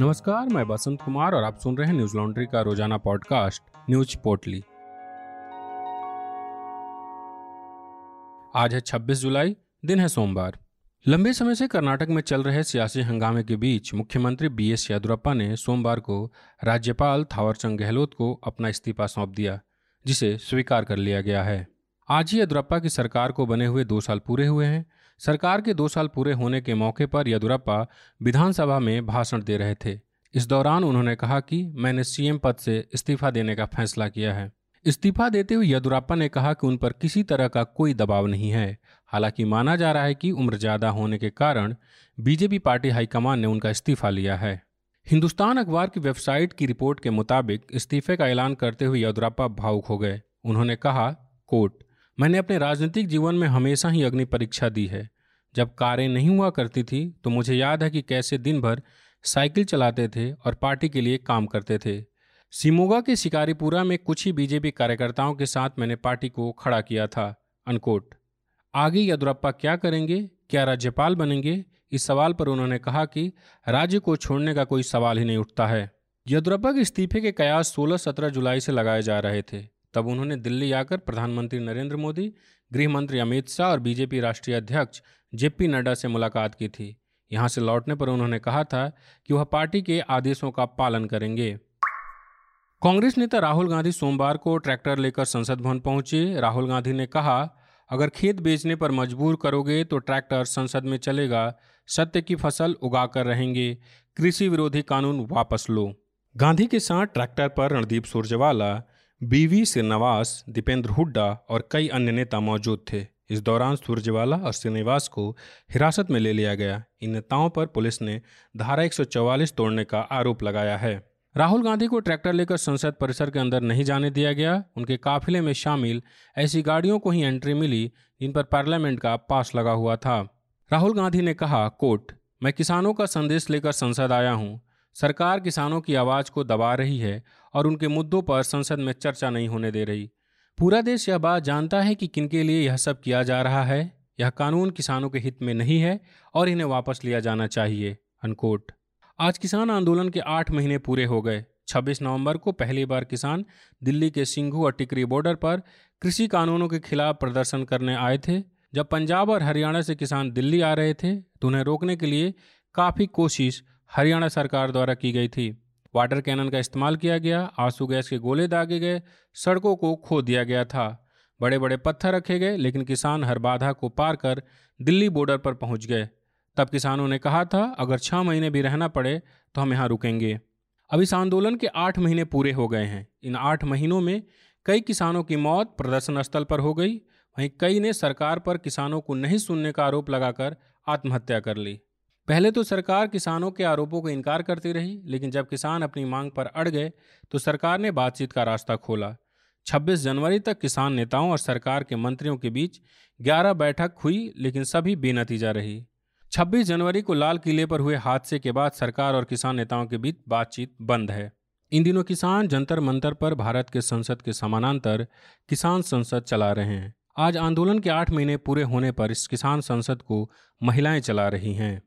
नमस्कार, मैं बसंत कुमार और आप सुन रहे हैं न्यूज लॉन्ड्री का रोजाना पॉडकास्ट न्यूज पोटली। आज है 26 जुलाई, दिन है सोमवार। लंबे समय से कर्नाटक में चल रहे सियासी हंगामे के बीच मुख्यमंत्री BS येदुरप्पा ने सोमवार को राज्यपाल थावरचंद गहलोत को अपना इस्तीफा सौंप दिया, जिसे स्वीकार कर लिया गया है। आज ही येदुरप्पा की सरकार को बने हुए 2 साल पूरे हुए हैं। सरकार के 2 साल पूरे होने के मौके पर येदुरप्पा विधानसभा में भाषण दे रहे थे। इस दौरान उन्होंने कहा कि मैंने CM पद से इस्तीफा देने का फैसला किया है। इस्तीफा देते हुए येदुरप्पा ने कहा कि उन पर किसी तरह का कोई दबाव नहीं है। हालांकि माना जा रहा है कि उम्र ज़्यादा होने के कारण बीजेपी पार्टी हाईकमान ने उनका इस्तीफा लिया है। हिंदुस्तान अखबार की वेबसाइट की रिपोर्ट के मुताबिक इस्तीफे का ऐलान करते हुए येदुरप्पा भावुक हो गए। उन्होंने कहा, कोट, मैंने अपने राजनीतिक जीवन में हमेशा ही अग्नि परीक्षा दी है। जब कारें नहीं हुआ करती थी तो मुझे याद है कि कैसे दिन भर साइकिल चलाते थे और पार्टी के लिए काम करते थे। सिमोगा के शिकारीपुरा में कुछ ही बीजेपी कार्यकर्ताओं के साथ मैंने पार्टी को खड़ा किया था, अनकोट। आगे येदुरप्पा क्या करेंगे, क्या राज्यपाल बनेंगे, इस सवाल पर उन्होंने कहा कि राज्य को छोड़ने का कोई सवाल ही नहीं उठता है। येदुरप्पा के इस्तीफे के कयास 16-17 जुलाई से लगाए जा रहे थे। तब उन्होंने दिल्ली आकर प्रधानमंत्री नरेंद्र मोदी, गृह मंत्री अमित शाह और बीजेपी राष्ट्रीय अध्यक्ष जेपी नड्डा से मुलाकात की थी। यहां से लौटने पर उन्होंने कहा था कि वह पार्टी के आदेशों का पालन करेंगे। कांग्रेस नेता राहुल गांधी सोमवार को ट्रैक्टर लेकर संसद भवन पहुंचे। राहुल गांधी ने कहा, अगर खेत बेचने पर मजबूर करोगे तो ट्रैक्टर संसद में चलेगा। सत्य की फसल उगा कर रहेंगे। कृषि विरोधी कानून वापस लो। गांधी के साथ ट्रैक्टर पर रणदीप सुरजेवाला, BV श्रीनिवास, दीपेंद्र हुड्डा और कई अन्य नेता मौजूद थे। इस दौरान सुरजेवाला और श्रीनिवास को हिरासत में ले लिया गया। इन नेताओं पर पुलिस ने धारा 144 तोड़ने का आरोप लगाया है। राहुल गांधी को ट्रैक्टर लेकर संसद परिसर के अंदर नहीं जाने दिया गया। उनके काफिले में शामिल ऐसी गाड़ियों को ही एंट्री मिली जिन पर पार्लियामेंट का पास लगा हुआ था। राहुल गांधी ने कहा, कोट, मैं किसानों का संदेश लेकर संसद आया हूँ। सरकार किसानों की आवाज़ को दबा रही है और उनके मुद्दों पर संसद में चर्चा नहीं होने दे रही। पूरा देश यह बात जानता है कि किनके लिए यह सब किया जा रहा है। यह कानून किसानों के हित में नहीं है और इन्हें वापस लिया जाना चाहिए, अनकोट। आज किसान आंदोलन के 8 महीने पूरे हो गए। 26 नवंबर को पहली बार किसान दिल्ली के सिंघू और टिकरी बॉर्डर पर कृषि कानूनों के खिलाफ प्रदर्शन करने आए थे। जब पंजाब और हरियाणा से किसान दिल्ली आ रहे थे तो उन्हें रोकने के लिए काफ़ी कोशिश हरियाणा सरकार द्वारा की गई थी। वाटर कैनन का इस्तेमाल किया गया, आंसू गैस के गोले दागे गए, सड़कों को खो दिया गया था, बड़े बड़े पत्थर रखे गए, लेकिन किसान हर बाधा को पार कर दिल्ली बॉर्डर पर पहुंच गए। तब किसानों ने कहा था, अगर 6 महीने भी रहना पड़े तो हम यहाँ रुकेंगे। अब इस आंदोलन के 8 महीने पूरे हो गए हैं। इन 8 महीनों में कई किसानों की मौत प्रदर्शन स्थल पर हो गई। वहीं कई ने सरकार पर किसानों को नहीं सुनने का आरोप लगाकर आत्महत्या कर ली। पहले तो सरकार किसानों के आरोपों को इनकार करती रही, लेकिन जब किसान अपनी मांग पर अड़ गए तो सरकार ने बातचीत का रास्ता खोला। 26 जनवरी तक किसान नेताओं और सरकार के मंत्रियों के बीच 11 बैठक हुई, लेकिन सभी बेनतीजा रही। 26 जनवरी को लाल किले पर हुए हादसे के बाद सरकार और किसान नेताओं के बीच बातचीत बंद है। इन दिनों किसान जंतर मंतर पर भारत के संसद के समानांतर किसान संसद चला रहे हैं। आज आंदोलन के 8 महीने पूरे होने पर इस किसान संसद को महिलाएं चला रही हैं।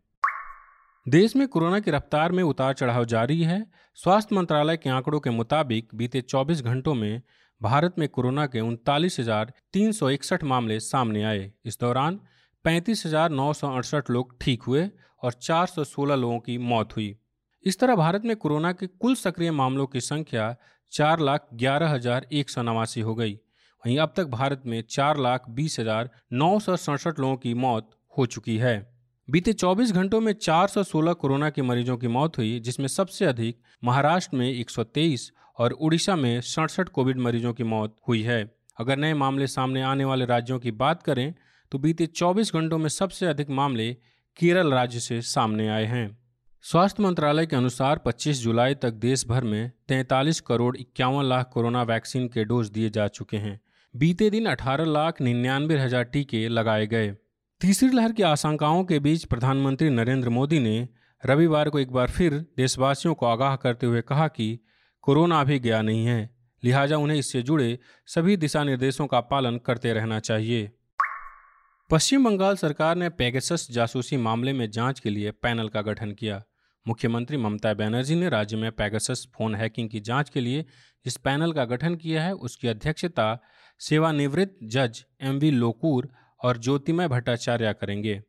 देश में कोरोना की रफ्तार में उतार चढ़ाव जारी है। स्वास्थ्य मंत्रालय के आंकड़ों के मुताबिक बीते 24 घंटों में भारत में कोरोना के 39,361 मामले सामने आए। इस दौरान 35,968 लोग ठीक हुए और 416 लोगों की मौत हुई। इस तरह भारत में कोरोना के कुल सक्रिय मामलों की संख्या 4,11,189 हो गई। वहीं अब तक भारत में 4,20,967 लोगों की मौत हो चुकी है। बीते 24 घंटों में 416 कोरोना के मरीजों की मौत हुई, जिसमें सबसे अधिक महाराष्ट्र में 123 और उड़ीसा में 67 कोविड मरीजों की मौत हुई है। अगर नए मामले सामने आने वाले राज्यों की बात करें तो बीते 24 घंटों में सबसे अधिक मामले केरल राज्य से सामने आए हैं। स्वास्थ्य मंत्रालय के अनुसार 25 जुलाई तक देश भर में 43,51,00,000 कोरोना वैक्सीन के डोज दिए जा चुके हैं। बीते दिन 18,99,000 टीके लगाए गए। तीसरी लहर की आशंकाओं के बीच प्रधानमंत्री नरेंद्र मोदी ने रविवार को एक बार फिर देशवासियों को आगाह करते हुए कहा कि कोरोना अभी गया नहीं है, लिहाजा उन्हें इससे जुड़े सभी दिशा निर्देशों का पालन करते रहना चाहिए। पश्चिम बंगाल सरकार ने पेगासस जासूसी मामले में जांच के लिए पैनल का गठन किया। मुख्यमंत्री ममता बनर्जी ने राज्य में पैगासस फोन हैकिंग की जांच के लिए जिस पैनल का गठन किया है उसकी अध्यक्षता सेवानिवृत्त जज MV लोकूर और ज्योति भट्टाचार्य करेंगे।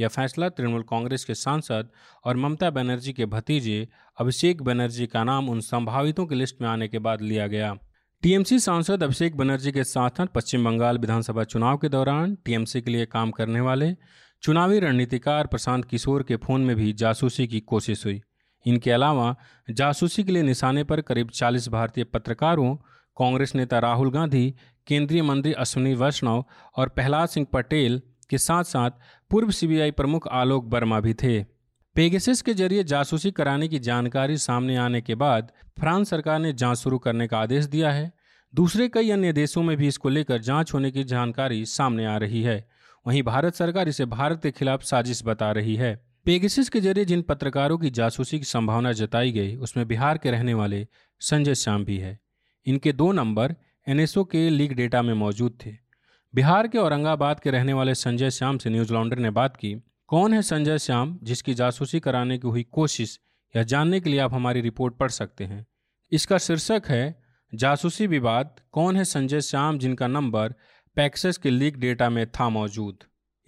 यह फैसला तृणमूल कांग्रेस के सांसद और ममता बनर्जी के भतीजे अभिषेक बनर्जी का नाम उन संभावितों की लिस्ट में आने के बाद लिया गया। टीएमसी सांसद अभिषेक बनर्जी के साथ साथ पश्चिम बंगाल विधानसभा चुनाव के दौरान टीएमसी के लिए काम करने वाले चुनावी रणनीतिकार प्रशांत किशोर के फोन में भी जासूसी की कोशिश हुई। इनके अलावा जासूसी के लिए निशाने पर करीब 40 भारतीय पत्रकारों, कांग्रेस नेता राहुल गांधी, केंद्रीय मंत्री अश्विनी वैष्णव और प्रहलाद सिंह पटेल के साथ साथ पूर्व CBI प्रमुख आलोक वर्मा भी थे। पेगासस के जरिए जासूसी कराने की जानकारी सामने आने के बाद फ्रांस सरकार ने जांच शुरू करने का आदेश दिया है। दूसरे कई अन्य देशों में भी इसको लेकर जांच होने की जानकारी सामने आ रही है। वहीं भारत सरकार इसे भारत के खिलाफ साजिश बता रही है। पेगासस के जरिए जिन पत्रकारों की जासूसी की संभावना जताई गई उसमें बिहार के रहने वाले संजय श्याम भी है। इनके 2 नंबर NSO के लीक डेटा में मौजूद थे। बिहार के औरंगाबाद के रहने वाले संजय श्याम से न्यूज लॉन्ड्री ने बात की। कौन है संजय श्याम जिसकी जासूसी कराने की हुई कोशिश, यह जानने के लिए आप हमारी रिपोर्ट पढ़ सकते हैं। इसका शीर्षक है जासूसी विवाद, कौन है संजय श्याम जिनका नंबर पैगासस के लीक डेटा में था मौजूद।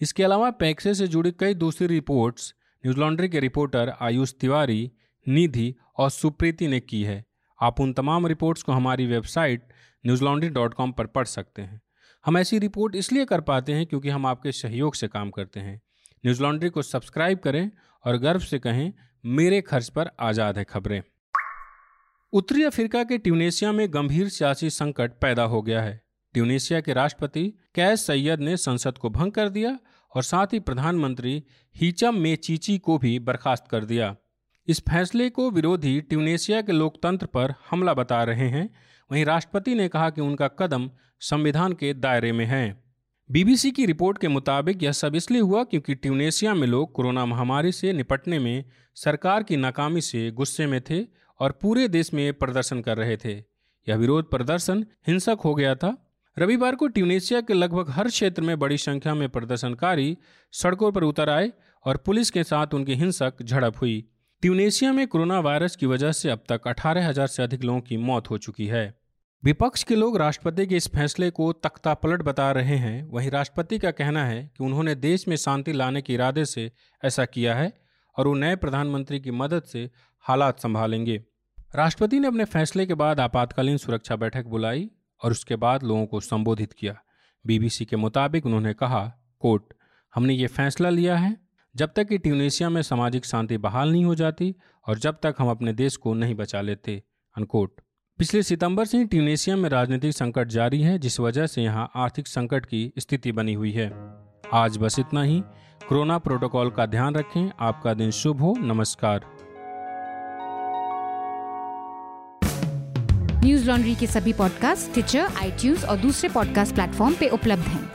इसके अलावा पैगासस से जुड़ी कई दूसरी रिपोर्ट्स न्यूज लॉन्ड्री के रिपोर्टर आयुष तिवारी, निधि और सुप्रीति ने की है। आप उन तमाम रिपोर्ट्स को हमारी वेबसाइट newslaundry.com पर पढ़ सकते हैं। हम ऐसी रिपोर्ट इसलिए कर पाते हैं क्योंकि हम आपके सहयोग से काम करते हैं। न्यूज लॉन्ड्री को सब्सक्राइब करें और गर्व से कहें, मेरे खर्च पर आज़ाद है खबरें। उत्तरी अफ्रीका के ट्यूनेशिया में गंभीर सियासी संकट पैदा हो गया है। ट्यूनेशिया के राष्ट्रपति कैस सैयद ने संसद को भंग कर दिया और साथ ही प्रधानमंत्री हिचम मेचीची को भी बर्खास्त कर दिया। इस फैसले को विरोधी ट्यूनेशिया के लोकतंत्र पर हमला बता रहे हैं। वहीं राष्ट्रपति ने कहा कि उनका कदम संविधान के दायरे में है। BBC की रिपोर्ट के मुताबिक यह सब इसलिए हुआ क्योंकि ट्यूनेशिया में लोग कोरोना महामारी से निपटने में सरकार की नाकामी से गुस्से में थे और पूरे देश में प्रदर्शन कर रहे थे। यह विरोध प्रदर्शन हिंसक हो गया था। रविवार को ट्यूनेशिया के लगभग हर क्षेत्र में बड़ी संख्या में प्रदर्शनकारी सड़कों पर उतर आए और पुलिस के साथ उनकी हिंसक झड़प हुई। ट्यूनेशिया में कोरोना वायरस की वजह से अब तक 18,000 से अधिक लोगों की मौत हो चुकी है। विपक्ष के लोग राष्ट्रपति के इस फैसले को तख्ता पलट बता रहे हैं। वहीं राष्ट्रपति का कहना है कि उन्होंने देश में शांति लाने के इरादे से ऐसा किया है और वो नए प्रधानमंत्री की मदद से हालात संभालेंगे। राष्ट्रपति ने अपने फैसले के बाद आपातकालीन सुरक्षा बैठक बुलाई और उसके बाद लोगों को संबोधित किया। BBC के मुताबिक उन्होंने कहा, कोट, हमने ये फैसला लिया है जब तक कि ट्यूनेशिया में सामाजिक शांति बहाल नहीं हो जाती और जब तक हम अपने देश को नहीं बचा लेते, अनकोट। पिछले सितंबर से ही ट्यूनेशिया में राजनीतिक संकट जारी है, जिस वजह से यहाँ आर्थिक संकट की स्थिति बनी हुई है। आज बस इतना ही। कोरोना प्रोटोकॉल का ध्यान रखें। आपका दिन शुभ हो। नमस्कार। न्यूज लॉन्ड्री के सभी पॉडकास्ट टिचर, iTunes और दूसरे पॉडकास्ट प्लेटफॉर्म पे उपलब्ध हैं।